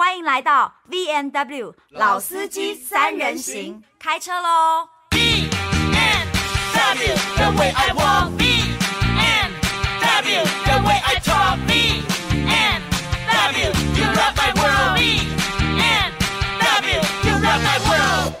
欢迎来到 VNW 老司机三人行，开车咯 VNW The way I walk VNW The way I talk VNW You love my world VNW You love my world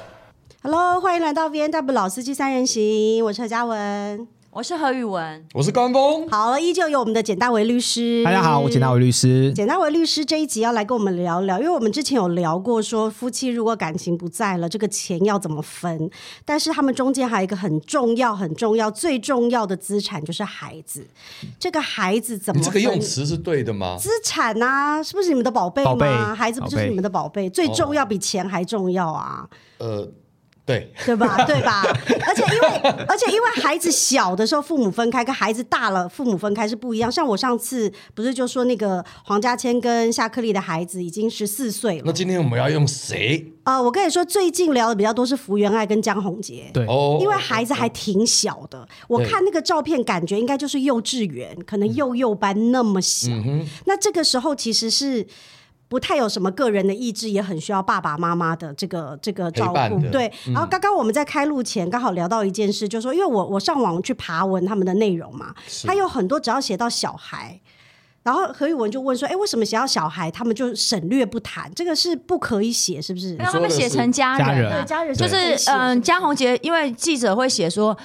Hello， 欢迎来到 VNW 老司机三人行，我是何嘉文，我是何宇文，我是高安峰。好了，依旧有我们的简大为律师。大家好，我简大为律师。简大为律师这一集要来跟我们聊聊，因为我们之前有聊过说夫妻如果感情不在了，这个钱要怎么分，但是他们中间还有一个很重要最重要的资产，就是孩子。这个孩子怎么分？你这个用词是对的吗？资产啊，是不是你们的宝贝吗？孩子不就是你们的宝贝，最重要，比钱还重要啊。对吧而且因为孩子小的时候父母分开跟孩子大了父母分开是不一样，像我上次不是就说那个黄嘉千跟夏克立的孩子已经14岁了。那今天我们要用谁？我跟你说最近聊的比较多是福原爱跟江宏杰，对，因为孩子还挺小的，我看那个照片感觉应该就是幼稚园，可能幼班那么小，那这个时候其实是不太有什么个人的意志，也很需要爸爸妈妈的这个照顾。对，然后刚刚我们在开录前刚好聊到一件事，就是说因为我上网去爬文他们的内容嘛，他有很多只要写到小孩，然后何宇文就问说，哎，为什么写到小孩他们就省略不谈，这个是不可以写是不是？让他们写成家人、啊，对，家人就是江宏杰，因为记者会写说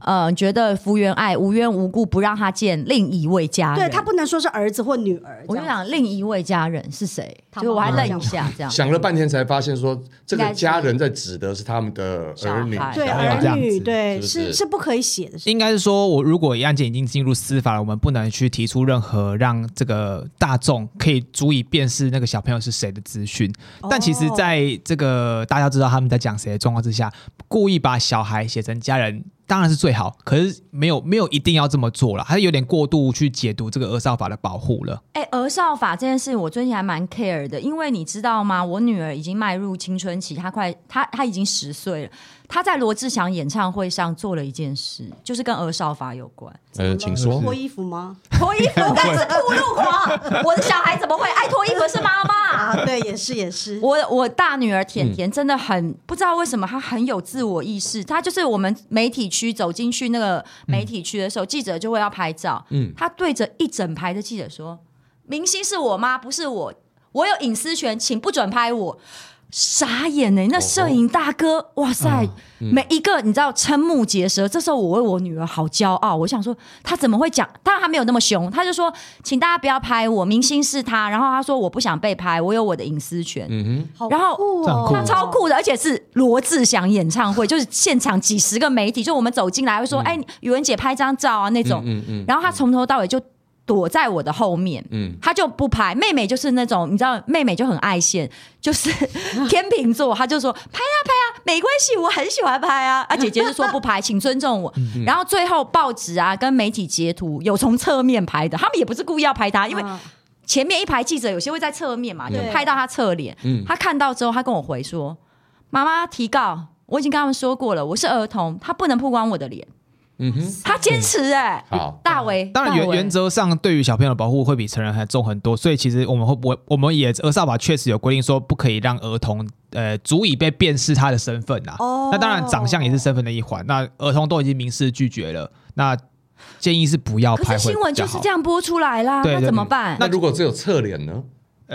他觉得福原爱无缘无故不让他见另一位家人，对，他不能说是儿子或女儿。我就想另一位家人是谁，就我还愣一下，这样想了半天才发现说这个家人在指的是他们的儿女，对，儿女，对，是不可以写的。应该是说我如果一案件已经进入司法了，我们不能去提出任何让这个大众可以足以辨识那个小朋友是谁的资讯，但其实在这个大家知道他们在讲谁的状况之下，故意把小孩写成家人当然是最好，可是没有一定要这么做了，还是有点过度去解读这个儿少法的保护了。儿少法这件事我最近还蛮 care 的，因为你知道吗，我女儿已经迈入青春期，她已经10岁了，她在罗志祥演唱会上做了一件事，就是跟儿少法有关。请说。脱衣服吗？脱衣服但是暴露狂，我的小孩怎么会爱脱衣服？是妈妈啊，对，也是。我大女儿甜甜真的很不知道为什么她很有自我意识，她就是我们媒体区走进去那个媒体区的时候，记者就会要拍照，他对着一整排的记者说，明星是我妈不是我，我有隐私权，请不准拍我。傻眼耶，那摄影大哥哇塞，每一个你知道瞠目结舌。这时候我为我女儿好骄傲，我想说他怎么会讲，当然他没有那么凶，他就说请大家不要拍我，明星是他，然后他说我不想被拍，我有我的隐私权。然后他超酷的，而且是罗志祥演唱会，就是现场几十个媒体，就我们走进来会说哎，宇文姐拍张照啊那种，然后他从头到尾就躲在我的后面，他就不拍。妹妹就是那种你知道，妹妹就很爱现，就是天秤座，他就说拍啊拍啊，没关系，我很喜欢拍啊。啊，姐姐就说不拍，请尊重我。然后最后报纸啊跟媒体截图有从侧面拍的，他们也不是故意要拍他，因为前面一排记者有些会在侧面嘛，就拍到他侧脸。他看到之后，他跟我回说：“妈妈提告，我已经跟他们说过了，我是儿童，他不能曝光我的脸。”他坚持哎，大为当然原则上对于小朋友的保护会比成人还重很多，所以其实我们也儿少法确实有规定说不可以让儿童足以被辨识他的身份呐。那当然长相也是身份的一环，那儿童都已经明示拒绝了，那建议是不要拍。可是新闻就是这样播出来啦，那怎么办？那如果只有侧脸呢？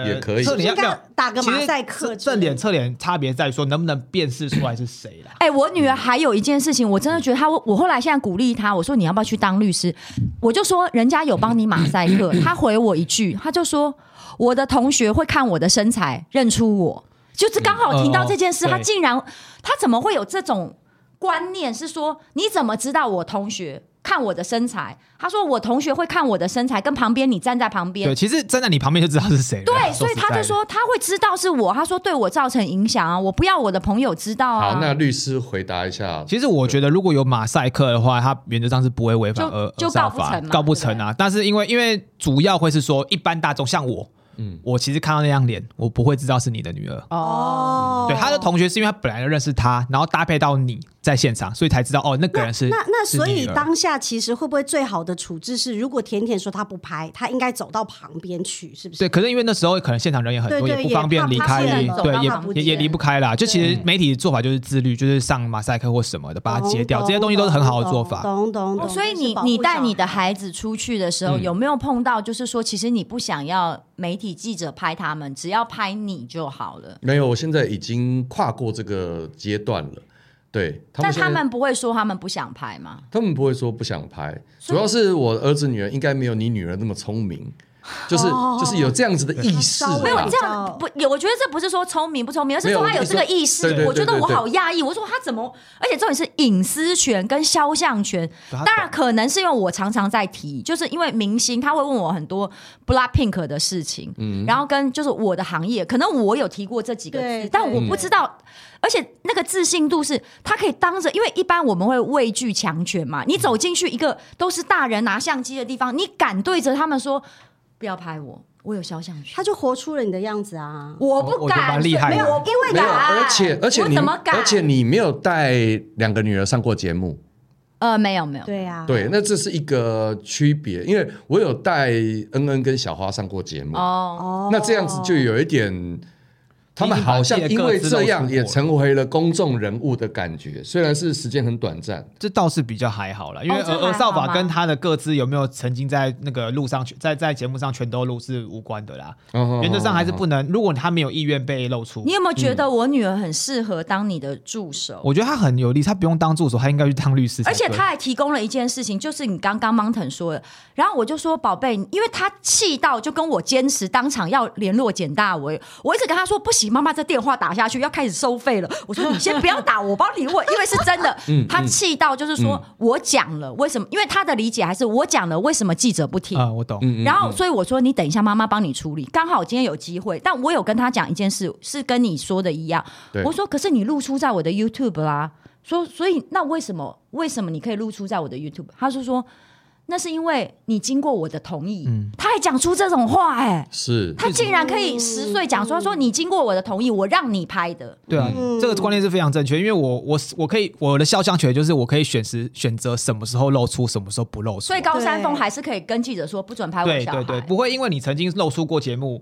也可以，应该打个马赛克。正脸侧脸差别在于说能不能辨识出来是谁啦。我女儿还有一件事情，我真的觉得她，我后来现在鼓励她，我说你要不要去当律师？我就说人家有帮你马赛克，她回我一句，她就说我的同学会看我的身材认出我，就是刚好听到这件事，她竟然她怎么会有这种观念？是说你怎么知道我同学？看我的身材，他说我同学会看我的身材，跟旁边你站在旁边，对，其实站在你旁边就知道是谁，对，所以他就说他会知道是我，他说对我造成影响啊，我不要我的朋友知道啊。好，那律师回答一下，其实我觉得如果有马赛克的话，他原则上是不会违反就告不成嘛，告不成啊，对不对？但是因为主要会是说一般大众像我。嗯，我其实看到那张脸我不会知道是你的女儿哦、对，他的同学是因为他本来就认识他，然后搭配到你在现场，所以才知道哦那个人是那所以当下其实会不会最好的处置是，如果甜甜说他不拍，他应该走到旁边去，是不是？对，可是因为那时候可能现场人也很多，对对对，也不方便离开，对，也离不开啦，就其实媒体的做法就是自律，就是上马赛克或什么的把它截掉，这些东西都是很好的做法。懂，所以你带你的孩子出去的时候、有没有碰到就是说其实你不想要媒体记者拍他们，只要拍你就好了？没有，我现在已经跨过这个阶段了。对，但他们不会说他们不想拍吗？他们不会说不想拍，主要是我儿子女儿应该没有你女儿那么聪明，就是有这样子的意识、啊、没有这样不，我觉得这不是说聪明不聪明，而是说他有这个意识。我觉得我好讶异，我说他怎么，而且重点是隐私权跟肖像权。当然可能是因为我常常在提，就是因为明星他会问我很多 Blackpink 的事情、然后跟就是我的行业，可能我有提过这几个字，但我不知道、而且那个自信度是他可以当着，因为一般我们会畏惧强权嘛，你走进去一个都是大人拿相机的地方，你敢对着他们说不要拍我，我有肖像权，他就活出了你的样子啊！我不敢，蛮厉害的，没有，因为而且你怎么敢？而且你没有带两个女儿上过节目，没有，对啊，对，那这是一个区别，因为我有带恩恩跟小花上过节目哦，那这样子就有一点。他们好像因为这样也成为了公众人物的感觉，虽然是时间很短暂，这倒是比较还好啦，因为少法跟他的各自有没有曾经在那个路上在节目上全都录是无关的啦，原则上还是不能，如果他没有意愿被露出。你有没有觉得我女儿很适合当你的助手？我觉得她很有力，她不用当助手，她应该去当律师。而且她还提供了一件事情，就是你刚刚 Mountain 说的，然后我就说宝贝，因为她气到就跟我坚持当场要联络简大为，我一直跟她说不行，妈妈这电话打下去要开始收费了，我说你先不要打，我帮你问，因为是真的他气到就是说我讲了为什么，因为他的理解还是我讲了为什么记者不听啊，我懂。然后所以我说你等一下，妈妈帮你处理，刚好今天有机会。但我有跟他讲一件事，是跟你说的一样，我说可是你露出在我的 YouTube 啦、所以那为什么你可以露出在我的 YouTube？ 他就说那是因为你经过我的同意，他还讲出这种话是他竟然可以10岁讲说，他说你经过我的同意，我让你拍的。对啊，这个观念是非常正确，因为我可以，我的肖像权就是我可以选择什么时候露出，什么时候不露出。所以高山峰还是可以跟记者说不准拍我小孩。对，不会因为你曾经露出过节目，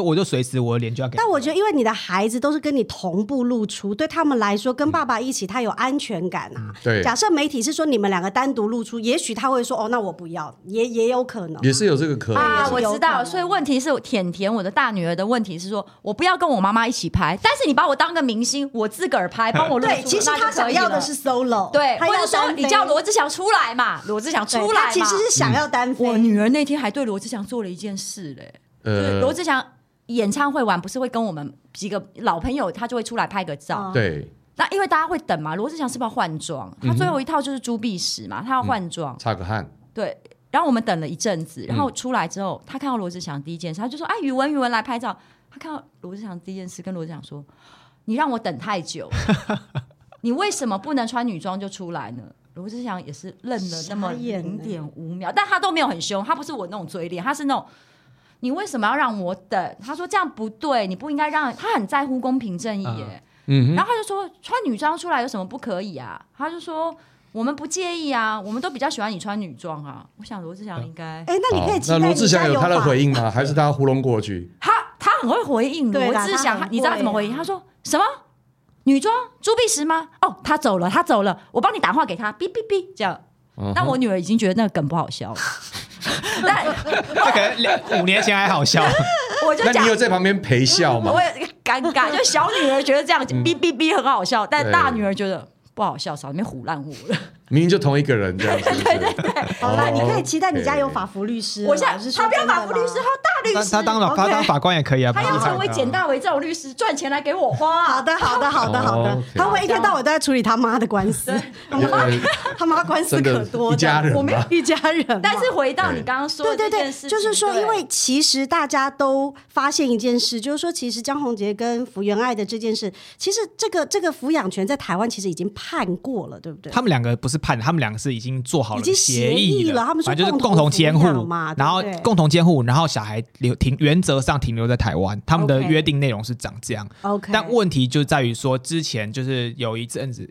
我就随时我的脸就要给你。但我觉得因为你的孩子都是跟你同步露出，对他们来说跟爸爸一起他有安全感啊。对，假设媒体是说你们两个单独露出，也许他会说哦，那我不要，也有可能，也是有这个可能啊。我知道，所以问题是甜甜，我的大女儿的问题是说，我不要跟我妈妈一起拍，但是你把我当个明星，我自个儿拍，帮我录出。对，其实他想要的是 solo， 对，或者说你叫罗志祥出来嘛，罗志祥出来嘛，他其实是想要单飞。我女儿那天还对罗志祥做了一件事嘞，就是罗志祥演唱会完不是会跟我们几个老朋友，他就会出来拍个照，对。那因为大家会等嘛，罗志祥是不是要换装？他最后一套就是朱碧石嘛，他要换装，擦个汗。对，然后我们等了一阵子，然后出来之后，他看到罗志祥第一件事，他就说：“哎，宇文来拍照。”他看到罗志祥第一件事，跟罗志祥说：“你让我等太久了，你为什么不能穿女装就出来呢？”罗志祥也是愣了那么0.5秒，但他都没有很凶，他不是我那种嘴脸，他是那种。你为什么要让我等？他说这样不对，你不应该让他很在乎公平正义耶。然后他就说穿女装出来有什么不可以啊？他就说我们不介意啊，我们都比较喜欢你穿女装啊。我想罗志祥应该那你可以期待那罗志祥有他的回应吗？还是他糊弄过去？他很会回应罗志祥，你知道怎么回应？他说什么女装朱碧石吗？哦，他走了，我帮你打话给他，哔哔哔这样。但我女儿已经觉得那个梗不好笑了。那可能5年前还好笑，我就那你有在旁边陪笑吗？我也尴尬，就小女儿觉得这样哔哔哔很好笑，但大女儿觉得不好笑，少那边唬烂我了。明明就同一个人这样子。对对对，好啦，你可以期待你家有法服律师。我现在他不要法服律师，他大律师，他当了、okay、他当法官也可以啊，他要成为简大为这种律师，赚钱来给我花、啊。好的，好的，好的，好的。他会一天到晚都在处理他妈的官司，他妈官司可多，一家人，我们一家人。但是回到你刚刚说的这件事情，对对对，就是说，因为其实大家都发现一件事，就是说，其实江宏杰跟福原爱的这件事，其实这个抚养权在台湾其实已经判过了，对不对？他们两个不是判，他们两个是已经做好了协议了，他们说就是共同监护嘛，然后共同监护，然后小孩原则上停留在台湾，他们的约定内容是长这样。Okay. 但问题就在于说，之前就是有一阵子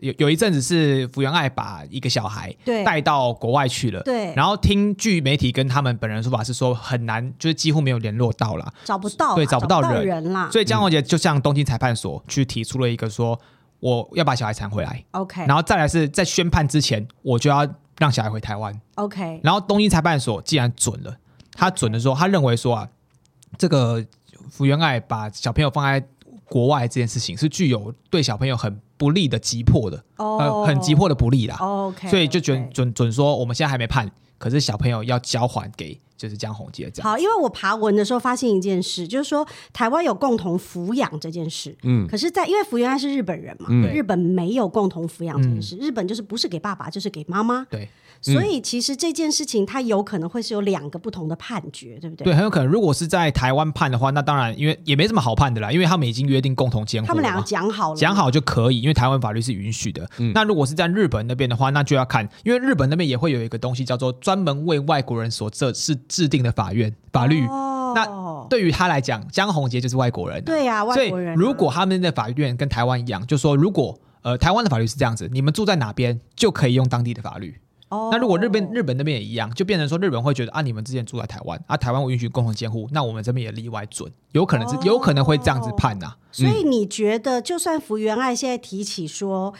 是福原爱把一个小孩带到国外去了，对，然后听据媒体跟他们本人说法是说很难，就是几乎没有联络到啦，找不到，对，找不到人啦。所以江宏杰就向东京裁判所去提出了一个说，我要把小孩缠回来。OK， 然后再来是在宣判之前，我就要让小孩回台湾。OK， 然后东京裁判所既然准了，他准的说，他认为说啊，这个福原爱把小朋友放在国外这件事情是具有对小朋友很不利的急迫的、很急迫的不利啦。Oh, okay, 所以就准说我们现在还没判，可是小朋友要交还给就是江宏杰这样。好，因为我爬文的时候发现一件事，就是说台湾有共同抚养这件事，嗯，可是在因为福原爱是日本人嘛、嗯，日本没有共同抚养这件事、嗯，日本就是不是给爸爸就是给妈妈，对，所以其实这件事情它有可能会是有两个不同的判决，对不对？对，很有可能。如果是在台湾判的话，那当然因为也没什么好判的啦，因为他们已经约定共同监护了，他们两个讲好就可以，因为台湾法律是允许的、嗯。那如果是在日本那边的话，那就要看，因为日本那边也会有一个东西叫做专门为外国人所制定的法律、哦、那对于他来讲江宏杰就是外国人、啊、对啊，外国人、啊、所以如果他们的法院跟台湾一样，就说如果、台湾的法律是这样子，你们住在哪边就可以用当地的法律、哦、那如果日本那边也一样，就变成说日本会觉得啊，你们之前住在台湾啊，台湾我允许共同监护，那我们这边也例外准，有可能会这样子判啊。所以你觉得就算福原爱现在提起说、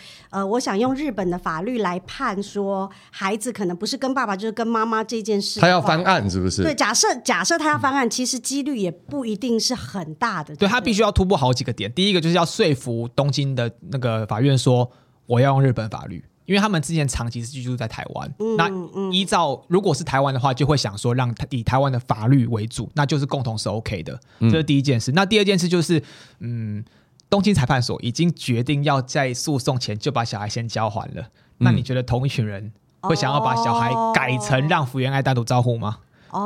我想用日本的法律来判说孩子可能不是跟爸爸就是跟妈妈这件事，他要翻案是不是？对，假设他要翻案、嗯、其实几率也不一定是很大的。 对， 对，他必须要突破好几个点。第一个就是要说服东京的那个法院说我要用日本法律，因为他们之前长期是居住在台湾、嗯、那依照如果是台湾的话就会想说让以台湾的法律为主，那就是共同是 OK 的、嗯、这是第一件事。那第二件事就是东京裁判所已经决定要在诉讼前就把小孩先交还了、嗯、那你觉得同一群人会想要把小孩改成让福原爱单独照护吗？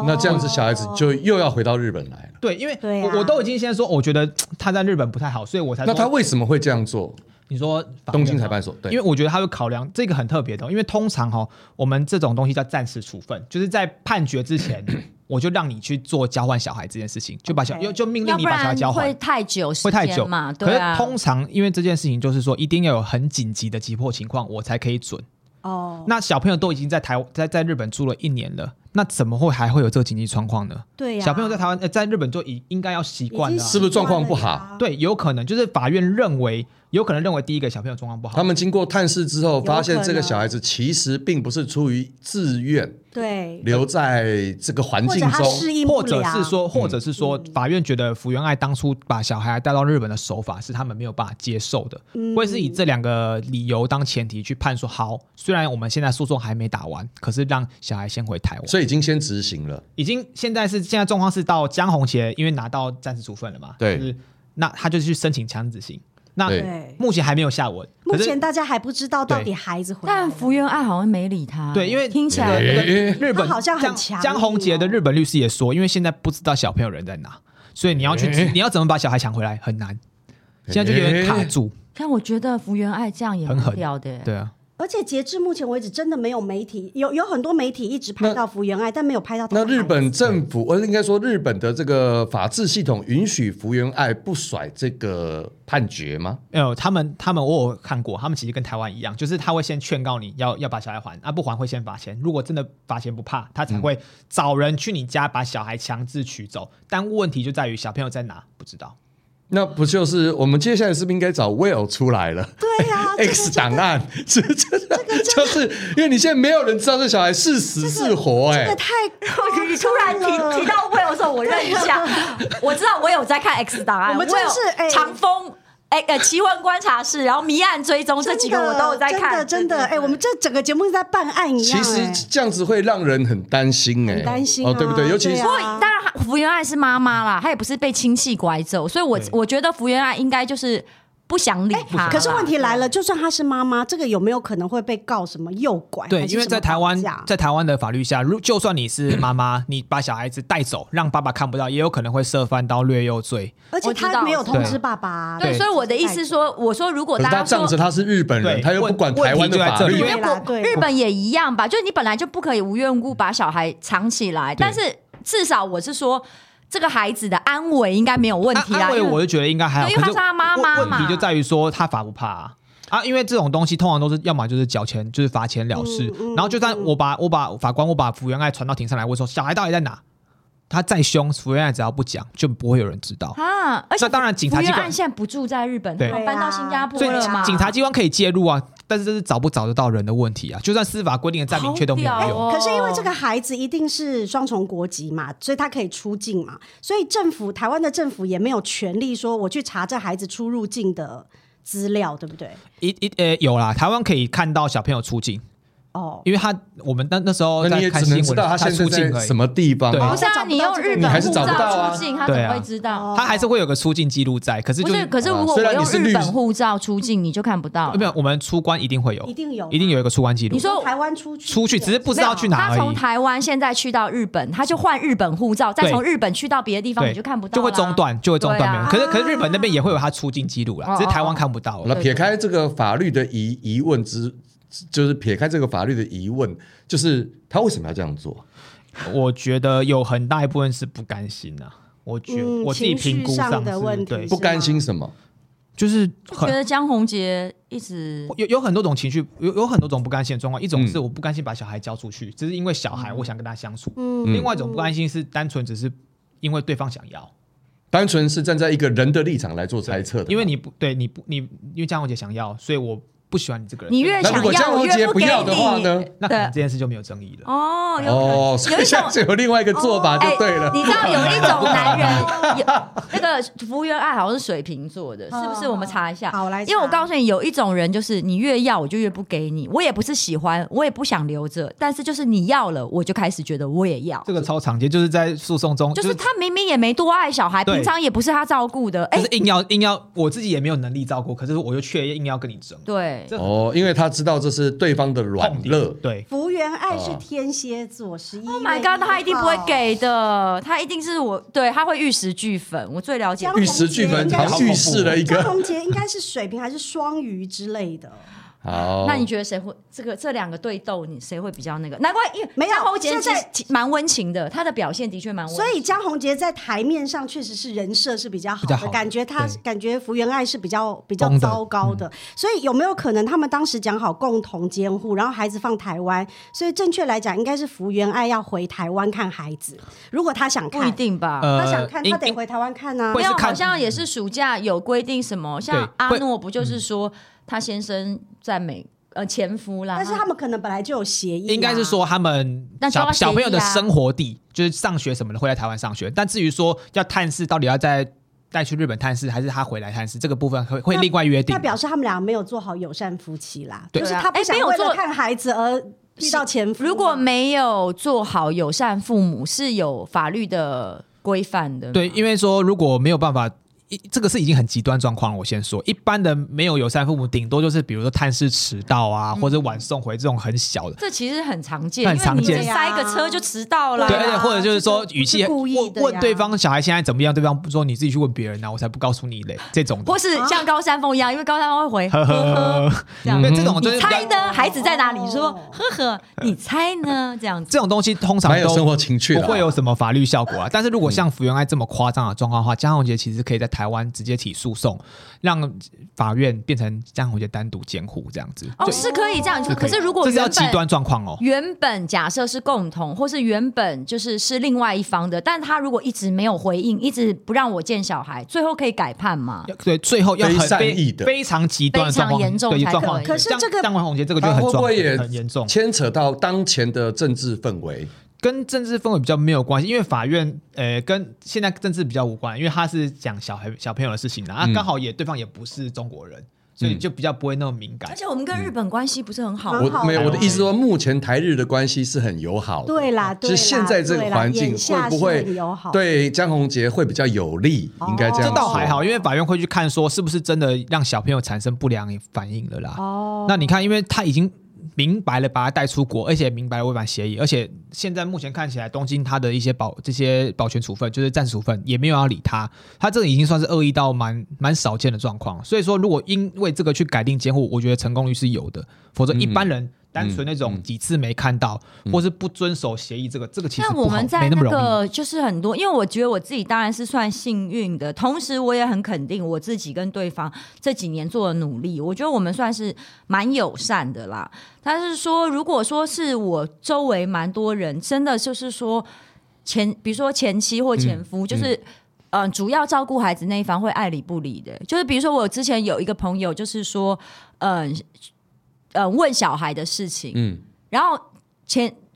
那这样子小孩子就又要回到日本来了。对，因为 我都已经先说我觉得他在日本不太好，所以我才说。那他为什么会这样做？你说东京裁判所，对，因为我觉得他会考量这个很特别的，因为通常、哦、我们这种东西叫暂时处分，就是在判决之前我就让你去做交换小孩这件事情， 就命令你把小孩交换，要不然会太久时间嘛，对、啊、可是通常因为这件事情就是说一定要有很紧急的急迫情况我才可以准哦，那小朋友都已经在日本住了一年了，那怎么会还会有这个紧急状况呢？对呀、啊，小朋友在台湾、在日本就应该要习惯了、啊，是不是状况不好？对，有可能就是法院认为，有可能认为第一个小朋友状况不好，他们经过探视之后发现这个小孩子其实并不是出于自愿，对，留在这个环境中，或者他适应不了，或者是说法院觉得福原爱当初把小孩带到日本的手法是他们没有办法接受的，会是以这两个理由当前提去判说，好，虽然我们现在诉讼还没打完，可是让小孩先回台湾，所以已经先执行了，已经现在状况是到江宏杰因为拿到暂时处分了嘛，对，就是、那他就去申请强制执行，那目前还没有下文，目前大家还不知道到底孩子回来，但福原爱好像没理他，对，因为听起来日本好像很强、哦、江宏杰的日本律师也说，因为现在不知道小朋友人在哪，所以你要怎么把小孩抢回来很难，现在就有点卡住。但我觉得福原爱这样也很屌的，对啊。而且截至目前为止真的没有媒体 有很多媒体一直拍到福原爱但没有拍到他。那日本政府应该说日本的这个法治系统允许福原爱不甩这个判决吗？他们我有看过，他们其实跟台湾一样，就是他会先劝告你 要把小孩还、啊、不还会先罚钱，如果真的罚钱不怕他才会找人去你家把小孩强制取走、嗯、但问题就在于小朋友在哪不知道，那不就是我们接下来是不是应该找 Will 出来了？对啊 X 档案，这个就是因为你现在没有人知道这小孩是死是活、欸、这个太你突然 提到 Will 的时候我认一下我知道我有在看 X 档案，我们真是、欸、长风奇闻观察室，然后迷案追踪这几个我都有在看，真的、欸、我们这整个节目是在办案一样、欸、其实这样子会让人很担心、欸、很担心、啊、哦，对不对？尤其是、啊、不过当然福原爱是妈妈啦，她也不是被亲戚拐走，所以我觉得福原爱应该就是不想理他。可是问题来了，就算她是妈妈，这个有没有可能会被告什么诱拐？对，因为在台湾的法律下，就算你是妈妈，你把小孩子带走，让爸爸看不到，也有可能会涉犯到虐幼罪。而且他没有通知爸爸、啊对。对，所以我的意思说，我说如果大家仗着他是日本人，他又不管台湾的法律，日本也一样吧？就是你本来就不可以无缘无故把小孩藏起来，但是至少我是说。这个孩子的安危应该没有问题啦，安危我就觉得应该还好，因为他是他妈妈嘛。问题就在于说他罚不怕 啊，因为这种东西通常都是要么就是缴钱，就是罚钱了事。然后就算我把法官，我把福原爱传到庭上来，我说小孩到底在哪？他再凶，福原爱只要不讲，就不会有人知道啊。而且当然，警察机关福原爱现在不住在日本，对，搬到新加坡了嘛，所以警察机关可以介入啊。但是这是找不找得到人的问题啊，就算司法规定的再明确都没有用、可是因为这个孩子一定是双重国籍嘛，所以他可以出境嘛，所以台湾的政府也没有权利说我去查这孩子出入境的资料，对不对？有啦，台湾可以看到小朋友出境哦，因为我们那时候在看新闻，你也只能知道他出境在什么地方、啊。不是啊，你用日本护照出境，他怎么会知道？啊、他还是会有个出境记录在。可是可是如果我用日本护照出境，你就看不到了。没有，我们出关一定会有，一定有一个出关记录。你说台湾出去，只是不知道去哪而已。他从台湾现在去到日本，他就换日本护照，再从日本去到别的地方，你就看不到，就会中断、啊。可是日本那边也会有他出境记录啦、只是台湾看不到。那撇开这个法律的疑问之。就是撇开这个法律的疑问，就是他为什么要这样做？我觉得有很大一部分是不甘心啊。我自己评估上的问题，不甘心什么？就是觉得江宏杰一直有很多种情绪，有很多种不甘心的状况。一种是我不甘心把小孩交出去，只是因为小孩我想跟他相处；另外一种不甘心是单纯只是因为对方想要。单纯是站在一个人的立场来做猜测的，因为你不对，你因为江宏杰想要，所以我。不喜欢你这个人，你越想要，我越不要的话呢，那可能这件事就没有争议了。哦，所以像有另外一个做法就对了。你知道有一种男人，那个福原爱好像是水瓶座的，是不是？我们查一下。好，来查。因为我告诉你，有一种人就是你越要，我就越不给你。我也不是喜欢，我也不想留着，但是就是你要了，我就开始觉得我也要。这个超常见，就是在诉讼中，就是他明明也没多爱小孩，平常也不是他照顾的，就是硬要，我自己也没有能力照顾，可是我又却硬要跟你争。对。哦，因为他知道这是对方的软肋。对，福原爱是天蝎座，11月1日。Oh my god， 他一定不会给的，他一定是我对，他会玉石俱焚。我最了解玉石俱焚，他预示了一个。江宏杰应该是水瓶还是双鱼之类的。好，那你觉得谁会这两个对斗，你谁会比较那个？难怪因为江宏杰现在蛮温情的，他的表现的确蛮温情。所以江宏杰在台面上确实是人设是比较好的，感觉福原爱是比较糟糕的。所以有没有可能他们当时讲好共同监护，然后孩子放台湾？所以正确来讲，应该是福原爱要回台湾看孩子。如果他想看，不一定吧？他想看，他得回台湾看啊。没有，好像也是暑假有规定什么，像阿诺不就是说？他先生在前夫啦，但是他们可能本来就有协议，应该是说他们 小朋友的生活地就是上学什么的会在台湾上学，但至于说要探视到底要带去日本探视还是他回来探视，这个部分会另外约定。那表示他们俩没有做好友善夫妻啦，就是他不想为了看孩子而遇到前夫。如果没有做好友善父母是有法律的规范的，对，因为说如果没有办法，这个是已经很极端状况了。我先说，一般的没有友善父母，顶多就是比如说探视迟到啊，或者晚送回这种很小的。这其实很常见，因为你塞个车就迟到了。对，而且或者就是说语气问对方小孩现在怎么样，对方不说你自己去问别人啊，我才不告诉你嘞，这种的。或是像高山峰一样，因为高山峰会回呵呵这样。这种就是你猜呢，孩子在哪里？说呵呵，你猜呢？这样子。这种东西通常都不会有什么法律效果啊。但是如果像福原爱这么夸张的状况的话，江宏杰其实可以在台湾直接起诉讼，让法院变成江宏杰单独监护这样子。哦，是可以这样。可是如果这是要极端状况哦。原本假设是共同，或是原本就是另外一方的，但他如果一直没有回应，一直不让我见小孩，最后可以改判吗？对，最后要很非常极端的状况，非常严重才可以。可是这个江宏杰这个就很严重，牵扯到当前的政治氛围。跟政治氛围比较没有关系，因为法院跟现在政治比较无关，因为他是讲小朋友的事情啦，刚好也对方也不是中国人，所以就比较不会那么敏感。而且我们跟日本关系不是很好，我的意思说目前台日的关系是很友好的。对啦，对啦，是现在这个环境会不会对江宏杰会比较有利，应该这样说。这倒还好，因为法院会去看说是不是真的让小朋友产生不良反应了啦。哦，那你看因为他已经明白了把他带出国，而且明白了违反协议，而且现在目前看起来东京他的一些这些保全处分就是暂时处分也没有要理他，他这个已经算是恶意到蛮少见的状况，所以说如果因为这个去改定监护，我觉得成功率是有的，否则一般人单纯那种几次没看到，或是不遵守协议，这个其实不好，但我们在那个就是很多，因为我觉得我自己当然是算幸运的，同时我也很肯定我自己跟对方这几年做的努力，我觉得我们算是蛮友善的啦。但是说如果说是我周围蛮多人真的就是说比如说前妻或前夫，就是主要照顾孩子那一方会爱理不理的，就是比如说我之前有一个朋友就是说问小孩的事情，然后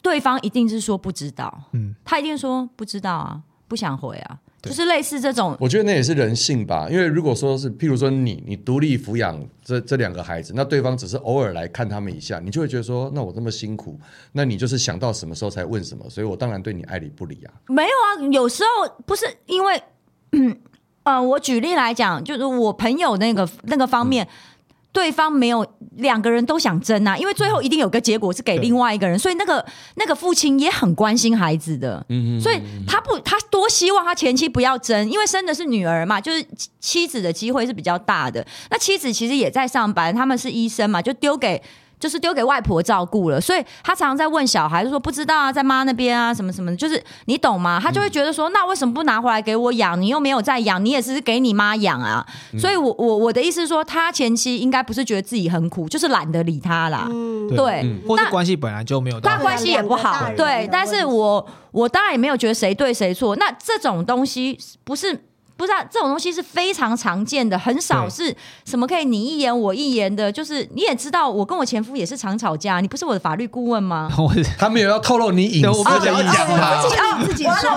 对方一定是说不知道，他一定说不知道啊，不想回啊，就是类似这种。我觉得那也是人性吧，因为如果说是譬如说你独立抚养这两个孩子，那对方只是偶尔来看他们一下，你就会觉得说那我这么辛苦，那你就是想到什么时候才问什么，所以我当然对你爱理不理啊。没有啊，有时候不是因为我举例来讲，就是我朋友那个方面，对方没有，两个人都想争啊，因为最后一定有个结果是给另外一个人，所以那个父亲也很关心孩子的，所以他多希望他前妻不要争，因为生的是女儿嘛，就是妻子的机会是比较大的。那妻子其实也在上班，他们是医生嘛，就是丢给外婆照顾了，所以他常常在问小孩，就说不知道啊，在妈那边啊，什么什么，就是你懂吗？他就会觉得说，那为什么不拿回来给我养？你又没有在养，你也是给你妈养啊。所以我的意思是说，他前妻应该不是觉得自己很苦，就是懒得理他啦。对，或是关系本来就没有，但关系也不好。对，但是我当然也没有觉得谁对谁错。那这种东西不是啊，这种东西是非常常见的，很少是什么可以你一言我一言的。就是你也知道，我跟我前夫也是常吵架。你不是我的法律顾问吗？他没有要透露你隐私，我要讲他。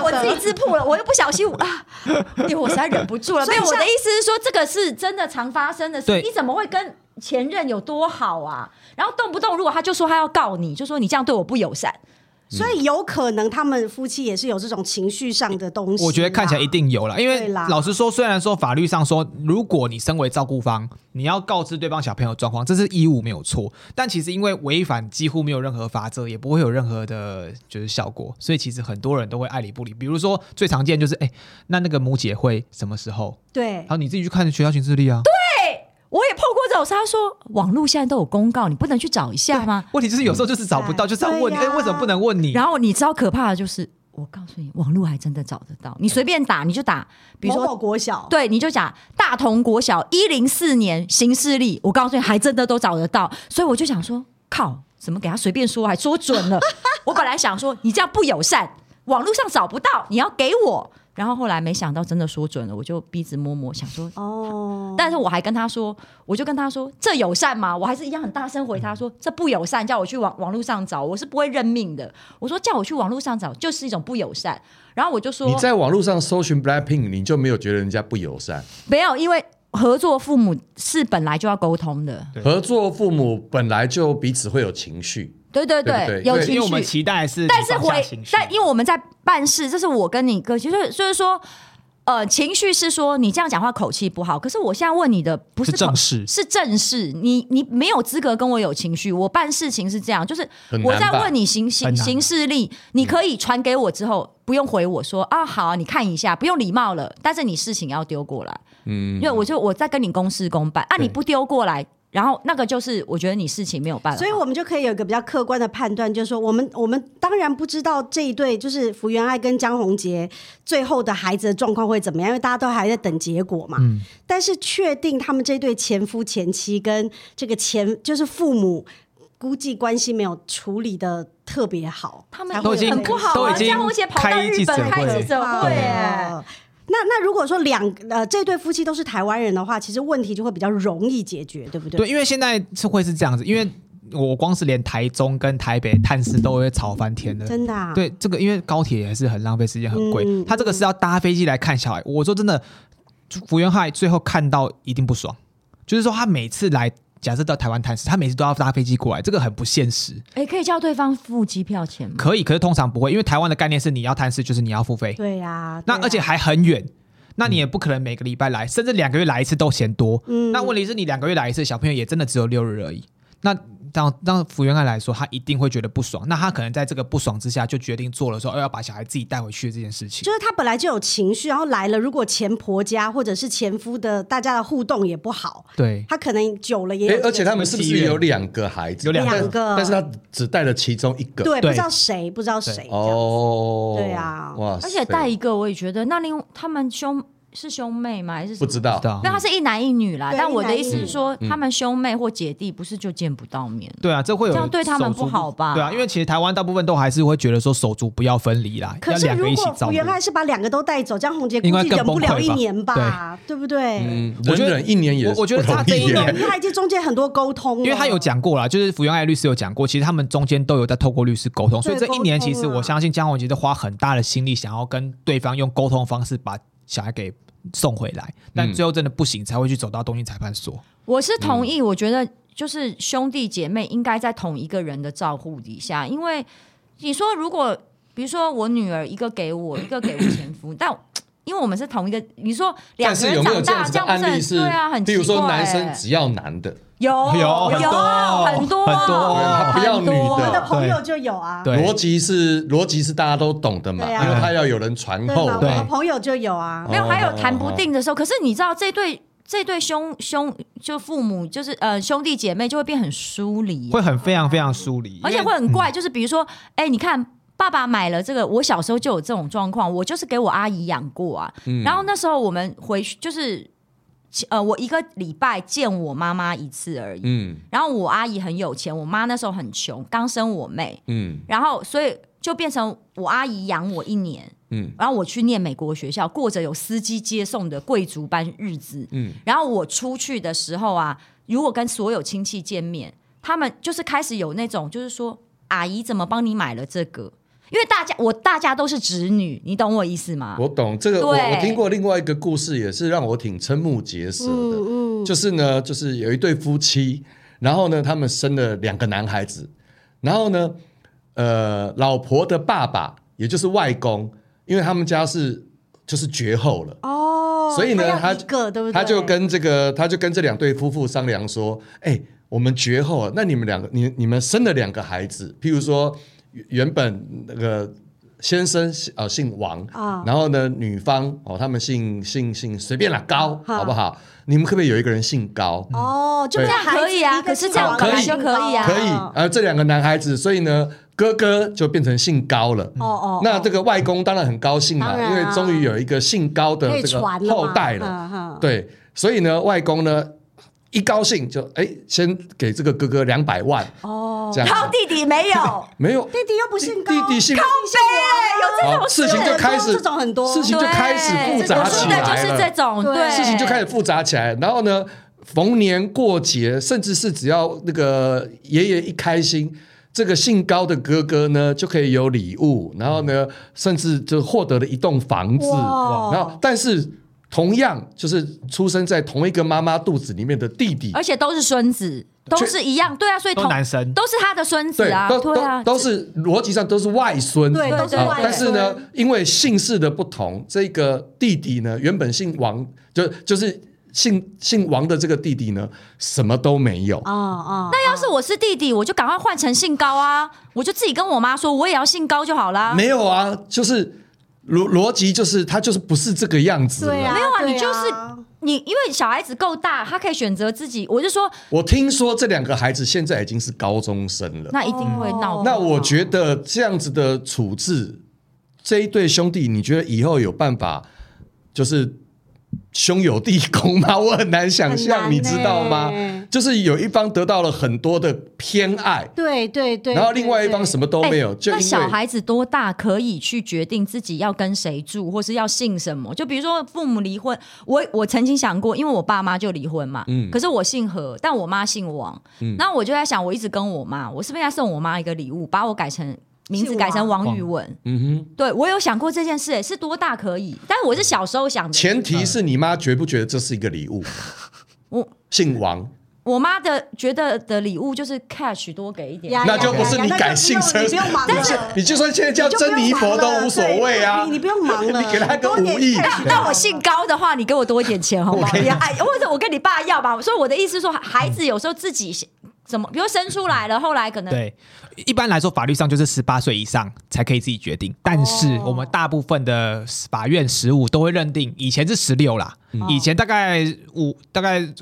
我自己自曝了，我又不小心我实在忍不住了。所以我的意思是说，这个是真的常发生的事。你怎么会跟前任有多好啊？然后动不动如果他就说他要告你，就说你这样对我不友善。所以有可能他们夫妻也是有这种情绪上的东西，我觉得看起来一定有啦。因为老实说，虽然说法律上说，如果你身为照顾方，你要告知对方小朋友状况，这是义务没有错。但其实因为违反几乎没有任何罚则，也不会有任何的就是效果，所以其实很多人都会爱理不理。比如说最常见就是，那个母姐会什么时候？对，然后你自己去看学校行事历啊。对。我也碰过这种事，他说网络现在都有公告，你不能去找一下吗？问题就是有时候就是找不到，就是要问你，为什么不能问你？然后你知道可怕的就是，我告诉你，网络还真的找得到，你随便打，你就打，比如说某某国小，对，你就打大同国小104年行事历，我告诉你，还真的都找得到。所以我就想说，靠，怎么给他随便说，还说准了？我本来想说你这样不友善，网络上找不到，你要给我。然后后来没想到真的说准了，我就鼻子摸摸想说但是我就跟他说这友善吗？我还是一样很大声回他说这不友善，叫我去网络上找，我是不会认命的。我说叫我去网络上找就是一种不友善。然后我就说你在网络上搜寻 Blackpink 你就没有觉得人家不友善？没有，因为合作父母是本来就要沟通的，合作父母本来就彼此会有情绪。对对 对, 对, 对，有情绪，因为我们期待是但是但因为我们在办事，这是我跟你哥，就是说情绪是说你这样讲话口气不好，可是我现在问你的不是正事，是正事，你没有资格跟我有情绪。我办事情是这样，就是我在问你行事历，你可以传给我之后不用回我说啊好啊你看一下，不用礼貌了，但是你事情要丢过来，因为我在跟你公事公办啊，你不丢过来。然后那个就是我觉得你事情没有办法，所以我们就可以有一个比较客观的判断，就是说我们当然不知道这一对就是福原爱跟江宏杰最后的孩子的状况会怎么样，因为大家都还在等结果嘛。但是确定他们这对前夫前妻跟这个就是父母估计关系没有处理的特别好，他们都已经很不好啊。江宏杰跑到日本开记者会那如果说这对夫妻都是台湾人的话，其实问题就会比较容易解决，对不对？对，因为现在会是这样子，因为我光是连台中跟台北探视都会吵翻天的，真的啊。对，这个因为高铁也是很浪费时间，很贵。他这个是要搭飞机来看小孩，我说真的，福原爱最后看到一定不爽。就是说他每次来假设到台湾探视，他每次都要搭飞机过来，这个很不现实。欸，可以叫对方付机票钱吗？可以，可是通常不会，因为台湾的概念是你要探视就是你要付费。对啊，那而且还很远，那你也不可能每个礼拜来，甚至2个月来一次都嫌多。那问题是你2个月来一次，小朋友也真的只有6日而已。那当福原爱来说，他一定会觉得不爽，那他可能在这个不爽之下就决定做了说，要把小孩自己带回去的这件事情，就是他本来就有情绪，然后来了，如果前婆家或者是前夫的大家的互动也不好，对，他可能久了也有，而且他们是不是有2个孩子？有2个，但是他只带了其中1个，对，不知道谁哦，对啊，哇，而且带1个我也觉得，那他们是兄妹吗？还是什么？不知道。那他是一男一女啦，但我的意思是说，他们兄妹或姐弟不是就见不到面？对啊，这会有，这样对他们不好吧？对啊，因为其实台湾大部分都还是会觉得说手足不要分离啦，可是要2个一起照顾。原来是把2个都带走，这样洪杰估计忍不了1年吧？对不对？我觉得忍1年也不容易，我觉得他这1年，他已经中间很多沟通了，因为他有讲过啦，就是福原爱律师有讲过，其实他们中间都有在透过律师沟通，所以这1年其实我相信江宏杰都花很大的心力，想要跟对方用沟通方式把小孩给送回来，但最后真的不行才会去走到东京裁判所。我是同意，我觉得就是兄弟姐妹应该在同一个人的照顾底下，因为你说如果比如说我女儿一个给我一个给我前夫，但因为我们是同一个，你说2个人长大，但是有没有这样子的案例是？对啊，很奇怪，比如说男生只要男的，有很多，他不要女的，我的朋友就有啊。逻辑是大家都懂的嘛，因为他要有人传后，我的朋友就有啊。没有，还有谈不定的时候，可是你知道这对父母就是兄弟姐妹就会变很疏离，会很非常非常疏离，而且会很怪，就是比如说，哎，你看。爸爸买了这个，我小时候就有这种状况，我就是给我阿姨养过啊。然后那时候我们回去就是，我1个礼拜见我妈妈1次而已。然后我阿姨很有钱，我妈那时候很穷，刚生我妹。然后所以就变成我阿姨养我1年。然后我去念美国学校，过着有司机接送的贵族般日子。然后我出去的时候啊，如果跟所有亲戚见面，他们就是开始有那种，就是说阿姨怎么帮你买了这个？因为大家都是侄女，你懂我意思吗？我懂这个。我听过另外一个故事，也是让我挺瞠目结舌的。就是呢，就是有一对夫妻，然后呢，他们生了2个男孩子，然后呢，老婆的爸爸，也就是外公，因为他们家是就是绝后了哦，所以呢，他就跟这2对夫妇商量说，哎，我们绝后了，那你们2个，你们生了2个孩子，譬如说。原本那个先生姓王，然后呢女方他们姓随便啦高，好不好？你们可不可以有一个人姓高，就这样可以啊，可是这样本来就可以啊，可以，这2个男孩子，所以呢哥哥就变成姓高了，那这个外公当然很高兴嘛，因为终于有一个姓高的这个后代了，对，所以呢外公呢一高兴就先给这个哥哥200万，然后弟弟没有没有，弟弟又不姓高，弟弟姓高有这种事情就开始复杂起来了，就是这种对事情就开始复杂起来，然后呢逢年过节甚至是只要那个爷爷一开心，这个姓高的哥哥呢就可以有礼物，然后呢甚至就获得了一栋房子，然后但是同样就是出生在同一个妈妈肚子里面的弟弟，而且都是孙子，都是一样，对啊，所以都男生，都是他的孙子啊，都是逻辑上都是外孙，对，都是外孙。但是呢，因为姓氏的不同，这个弟弟呢原本姓王，就是姓王的这个弟弟呢什么都没有，那要是我是弟弟，我就赶快换成姓高啊，我就自己跟我妈说，我也要姓高就好啦。没有啊，就是。逻辑就是他就是不是这个样子了，没有啊，你就是你，因为小孩子够大，他可以选择自己。我就说，我听说这2个孩子现在已经是高中生了，那一定会闹。那我觉得这样子的处置，这一对兄弟，你觉得以后有办法就是兄友弟恭吗？我很难想象，你知道吗？就是有一方得到了很多的偏爱，对对对，然后另外一方什么都没有，就因为那小孩子多大可以去决定自己要跟谁住或是要姓什么，就比如说父母离婚，我曾经想过，因为我爸妈就离婚嘛，可是我姓何但我妈姓王，那我就在想，我一直跟我妈，我是不是要送我妈一个礼物，把我名字改成王宇文，对，我有想过这件事，是多大可以，但是我是小时候想的，前提是你妈觉不觉得这是一个礼物？姓王。我妈的觉得的礼物就是 cash 多给一点，那就不是你改姓生，你就算现在叫珍妮佛都无所谓啊，你不用忙了，你给他个5亿。那我姓高的话，你给我多一点钱好不好？或者我跟你爸要吧。所以我的意思说，孩子有时候自己怎么，比如生出来了，后来可能对，一般来说法律上就是18岁以上才可以自己决定，但是我们大部分的法院15都会认定，以前是16啦。以前大概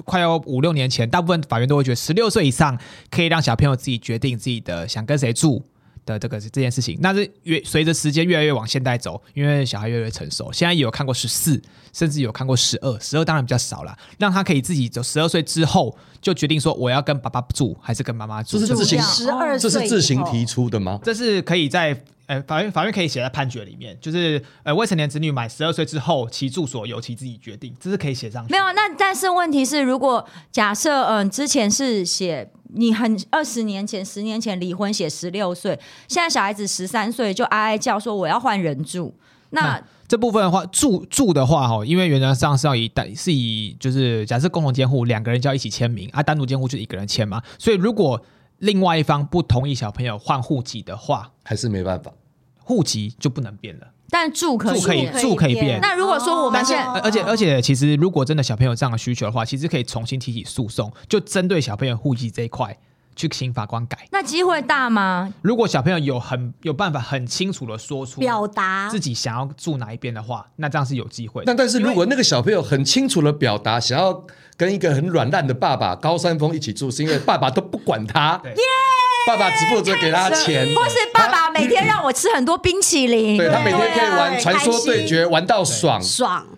快要5-6年前，大部分法院都会觉得16岁以上可以让小朋友自己决定自己的想跟谁住的这件事情。那是随着时间越来越往现代走，因为小孩越来越成熟，现在也有看过14，甚至有看过12当然比较少啦，让他可以自己走12岁之后就决定说我要跟爸爸住还是跟妈妈住。这是自行提出的吗？这是可以在法院可以写在判决里面，就是未成年子女满12岁之后，其住所由其自己决定，这是可以写上去。没有，那但是问题是，如果假设之前是写你很20年前、10年前离婚写16岁，现在小孩子13岁就哀哀叫说我要换人住，那这部分的话，住的话因为原则上是要以就是假设共同监护两个人就要一起签名啊，单独监护就一个人签嘛，所以如果另外一方不同意小朋友换户籍的话，还是没办法。户籍就不能变了，但住可以变。那如果说我们现在，而且其实如果真的小朋友这样的需求的话，其实可以重新提起诉讼，就针对小朋友户籍这一块去请法官改。那机会大吗？如果小朋友有办法很清楚的说出表达自己想要住哪一边的话，那这样是有机会的。但是如果那个小朋友很清楚的表达想要跟一个很软烂的爸爸高山峰一起住，是因为爸爸都不管他。爸爸只负责给他钱，或是爸爸每天让我吃很多冰淇淋，对，他每天可以玩传说对决，玩到爽，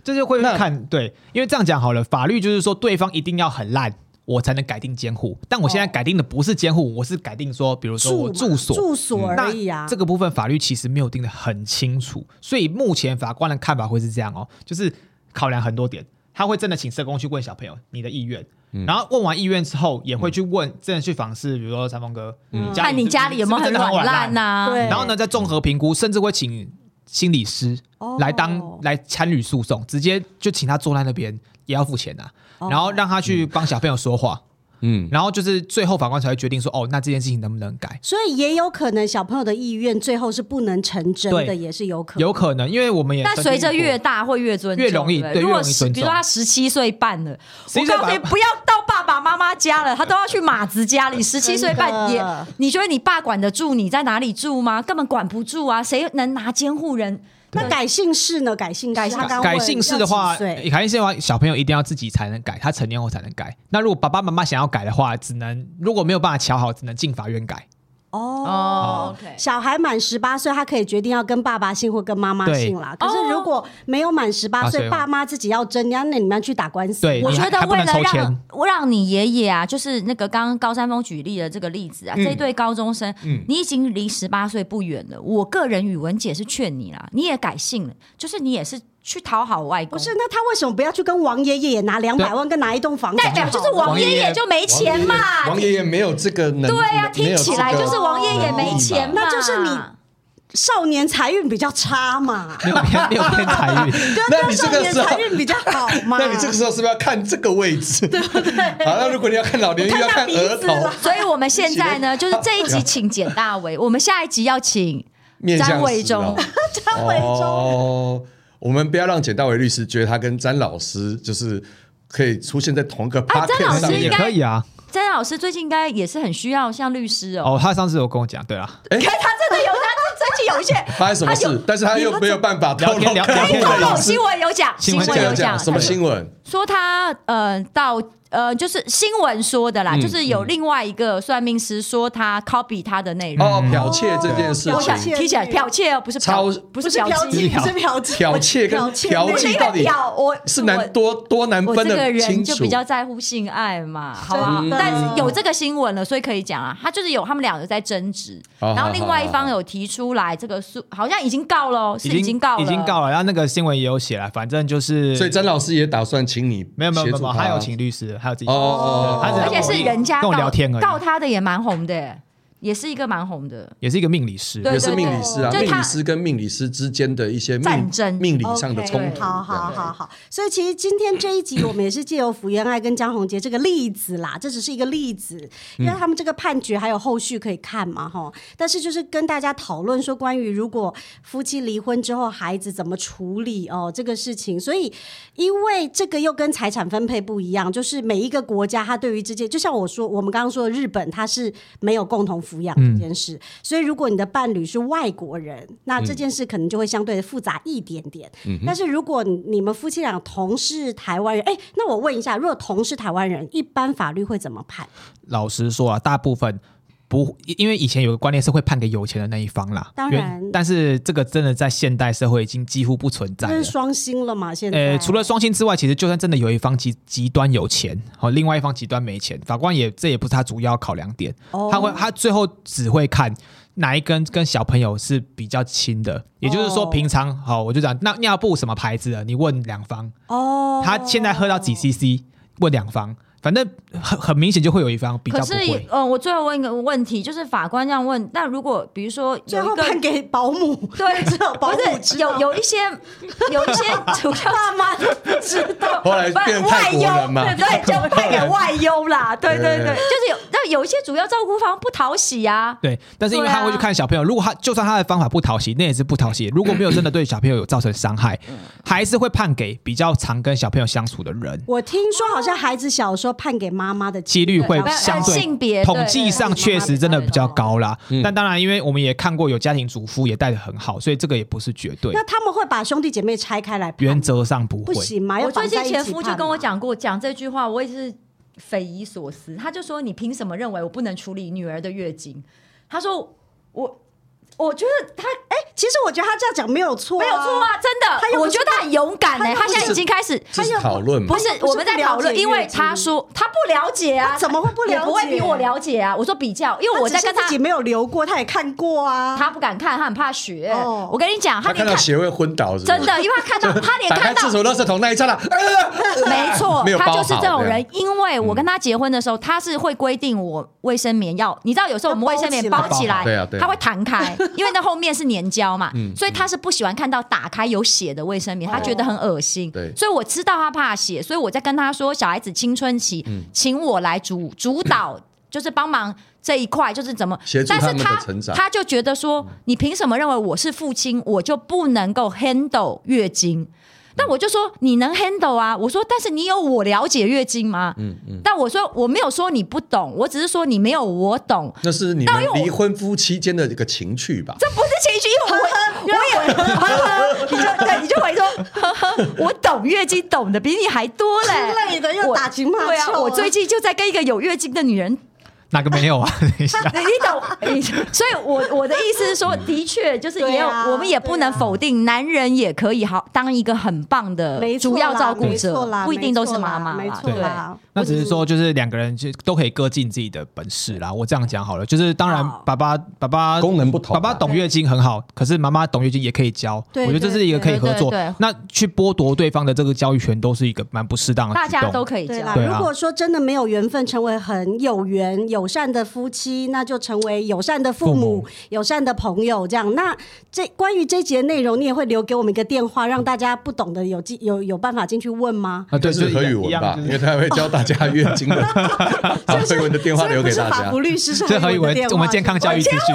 这就会看。对，因为这样讲好了，法律就是说对方一定要很烂我才能改定监护，但我现在改定的不是监护，我是改定说比如说我住所而已啊。这个部分法律其实没有定得很清楚，所以目前法官的看法会是这样就是考量很多点，他会真的请社工去问小朋友你的意愿，然后问完意愿之后也会去问真的去访视，比如说三峰哥看你家里有没有很软烂啊，然后呢再综合评估，甚至会请心理师来参与诉讼，直接就请他坐在那边也要付钱啊，然后让他去帮小朋友说话然后就是最后法官才会决定说那这件事情能不能改。所以也有可能小朋友的意愿最后是不能成真的，也是有可能因为我们也但随着越大会越尊重，越容易对，如果比如说他17岁半了，我告诉你不要到爸爸妈妈家了，他都要去马子家里。17岁半也你觉得你爸管得住你在哪里住吗？根本管不住啊，谁能拿监护人？那改姓氏呢？改姓氏的话，小朋友一定要自己才能改，他成年后才能改。那如果爸爸妈妈想要改的话，如果没有办法瞧好，只能进法院改。Okay，小孩满18岁，他可以决定要跟爸爸姓或跟妈妈姓啦。可是如果没有满18岁，爸妈自己要争，那你们要去打官司。对，我觉得为了让你爷爷啊，就是那个刚刚高山峰举例的这个例子啊，这对高中生，你已经离18岁不远了。我个人语文姐是劝你啦，你也改姓了，就是你也是。去讨好外公，不是？那他为什么不要去跟王爷爷也拿200万跟拿一栋房子？代表就是王爷爷就没钱嘛，王爷爷没有这个能力。对啊，听起来就是王爷爷没钱嘛，那就是你少年财运比较差嘛，没有偏财运。那你这个时候财运比较好嘛？那你这个时候是不是要看这个位置？对不对？好，那如果你要看老年，要看额头。所以我们现在呢，就是这一集请简大为，我们下一集要请詹维中，詹维中。我们不要让简大为律师觉得他跟詹老师就是可以出现在同一个 podcast 上面，也可以啊。詹老师最近应该也是很需要像律师他上次有跟我讲，对啊，可是他真的有，他最近有一些发生什么事，但是他又没有办法透露。新闻有讲什么新闻？说他就是新闻说的啦，就是有另外一个算命师说他 copy 他的内容剽窃这件事情。我想听起来剽窃不是剽窃，剽窃跟嫖妓到底是多难分的清楚。我这个人就比较在乎性爱嘛，好不好？但是有这个新闻了，所以可以讲啊，他就是有他们两个在争执，然后另外一方有提出来这个诉，好像已经告了，是已经告了。然后那个新闻也有写了，反正就是，所以詹老师也打算请你协助他，还有请律师。还有自己，而且是人家告他的也蛮红的，也是一个蛮红的，也是一个命理师，也是命理师啊，命理师跟命理师之间的一些战争、命理上的冲突。好，所以其实今天这一集我们也是借由福原爱跟江宏杰这个例子啦，这只是一个例子，因为他们这个判决还有后续可以看嘛，但是就是跟大家讨论说关于如果夫妻离婚之后孩子怎么处理哦这个事情，所以因为这个又跟财产分配不一样，就是每一个国家它对于这些，就像我说我们刚刚说的日本它是没有共同抚养这件事，所以如果你的伴侣是外国人，那这件事可能就会相对复杂一点点。但是如果你们夫妻俩同是台湾人，那我问一下，如果同是台湾人，一般法律会怎么判？老实说啊，大部分不，因为以前有个观念是会判给有钱的那一方啦，当然，但是这个真的在现代社会已经几乎不存在了，这是双薪了嘛？现在除了双薪之外，其实就算真的有一方 极端有钱，另外一方极端没钱，法官也这也不是他主要考量点，他最后只会看哪一根跟小朋友是比较亲的，也就是说平常好，我就讲那尿布什么牌子的，你问两方他现在喝到几 cc， 问两方。反正 很明显就会有一方比较不会。可是我最后问一个问题，就是法官这样问，那如果比如说有一个最后判给保姆，对，只有保姆知道，有一些爸妈知道，后来变泰国人嘛，对，就判给外佣啦，对对对，就是有，但有一些主要照顾方不讨喜啊，对，但是因为他会去看小朋友，如果他就算他的方法不讨喜，那也是不讨喜，如果没有真的对小朋友有造成伤害，还是会判给比较常跟小朋友相处的人。我听说好像孩子小时候判给妈妈的几率会相对性别统计上确实真的比较高啦，但当然因为我们也看过有家庭主妇也带得很好，所以这个也不是绝对。那他们会把兄弟姐妹拆开来判？原则上不会，不行嘛，我最近前夫就跟我讲过，讲这句话我也是匪夷所思，他就说你凭什么认为我不能处理女儿的月经？他说我觉得他其实我觉得他这样讲没有错，没有错啊，真的，我觉得他很勇敢欸，他现在已经开始这是讨论吗？不是，我们在讨论，因为他说他不了解啊，他怎么会不了解？也不会比我了解啊。我说比较，因为我在跟他自己没有流过，他也看过啊，他不敢看，他很怕血。我跟你讲，他看到血会昏倒，真的，因为他看到他连看到厕所垃圾桶那一刹那，没错，他就是这种人。因为我跟他结婚的时候，他是会规定我卫生棉要，你知道有时候我们卫生棉包起来，他会弹开，因为那后面是粘胶。所以他是不喜欢看到打开有血的卫生棉，他觉得很恶心，所以我知道他怕血，所以我在跟他说小孩子青春期请我来主导就是帮忙这一块，就是怎么协助他们的成长。但是他就觉得说你凭什么认为我是父亲我就不能够 handle 月经？但我就说你能 handle 啊，我说但是你有我了解月经吗？但我说我没有说你不懂，我只是说你没有我懂。那是你们离婚夫妻间的一个情趣吧？这不是情趣，因为我也你就回说我懂月经懂的比你还多嘞之类的，又打情骂俏。我最近就在跟一个有月经的女人。哪个没有啊？你懂，所以我的意思是说，的确就是也有，我们也不能否定，男人也可以好当一个很棒的主要照顾者，不一定都是妈妈啦。对，那只是说就是两个人都可以各尽自己的本事啦。我这样讲好了，就是当然爸爸功能不同，爸爸懂月经很好，可是妈妈懂月经也可以教。我觉得这是一个可以合作。那去剥夺对方的这个教育权，都是一个蛮不适当的。大家都可以教。如果说真的没有缘分成为很有缘有。友善的夫妻，那就成为友善的父母、友善的朋友，这样。那关于这集的内容，你也会留给我们一个电话，让大家不懂的有办法进去问吗？啊，对，是何宇文吧，因为他会教大家月经的。把何宇文的电话留给大家。是法不律师是何宇文，我们健康教育资讯。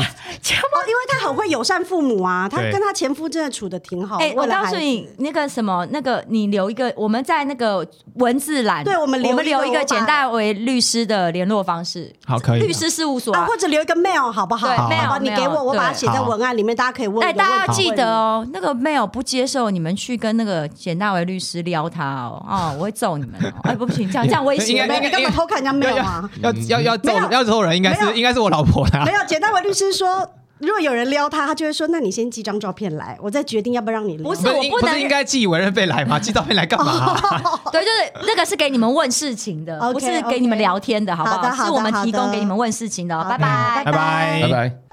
因为他很会友善父母啊，他跟他前夫真的处得挺好。我告诉你，那个什么，那个你留一个，我们在那个文字栏，对，我们留一个简代为律师的联络方式。好。律师事务所啊，或者留一个 mail 好不好？对 ，mail 你给我，我把它写在文案里面，大家可以问。哎，大家要记得哦，那个 mail 不接受你们去跟那个简大为律师撩他哦，我会揍你们哦！哎，不行，这样威胁，你干嘛偷看人家 mail 啊？要揍人，应该是我老婆的。没有，简大为律师说。如果有人撩他，他就会说：“那你先寄张照片来，我再决定要不要让你撩。”不是，我不能，不是应该寄委任费来吗？寄照片来干嘛、啊？对，就是那个是给你们问事情的，不是给你们聊天的，好不好？是我们提供给你们问事情的。拜拜，拜拜，拜拜。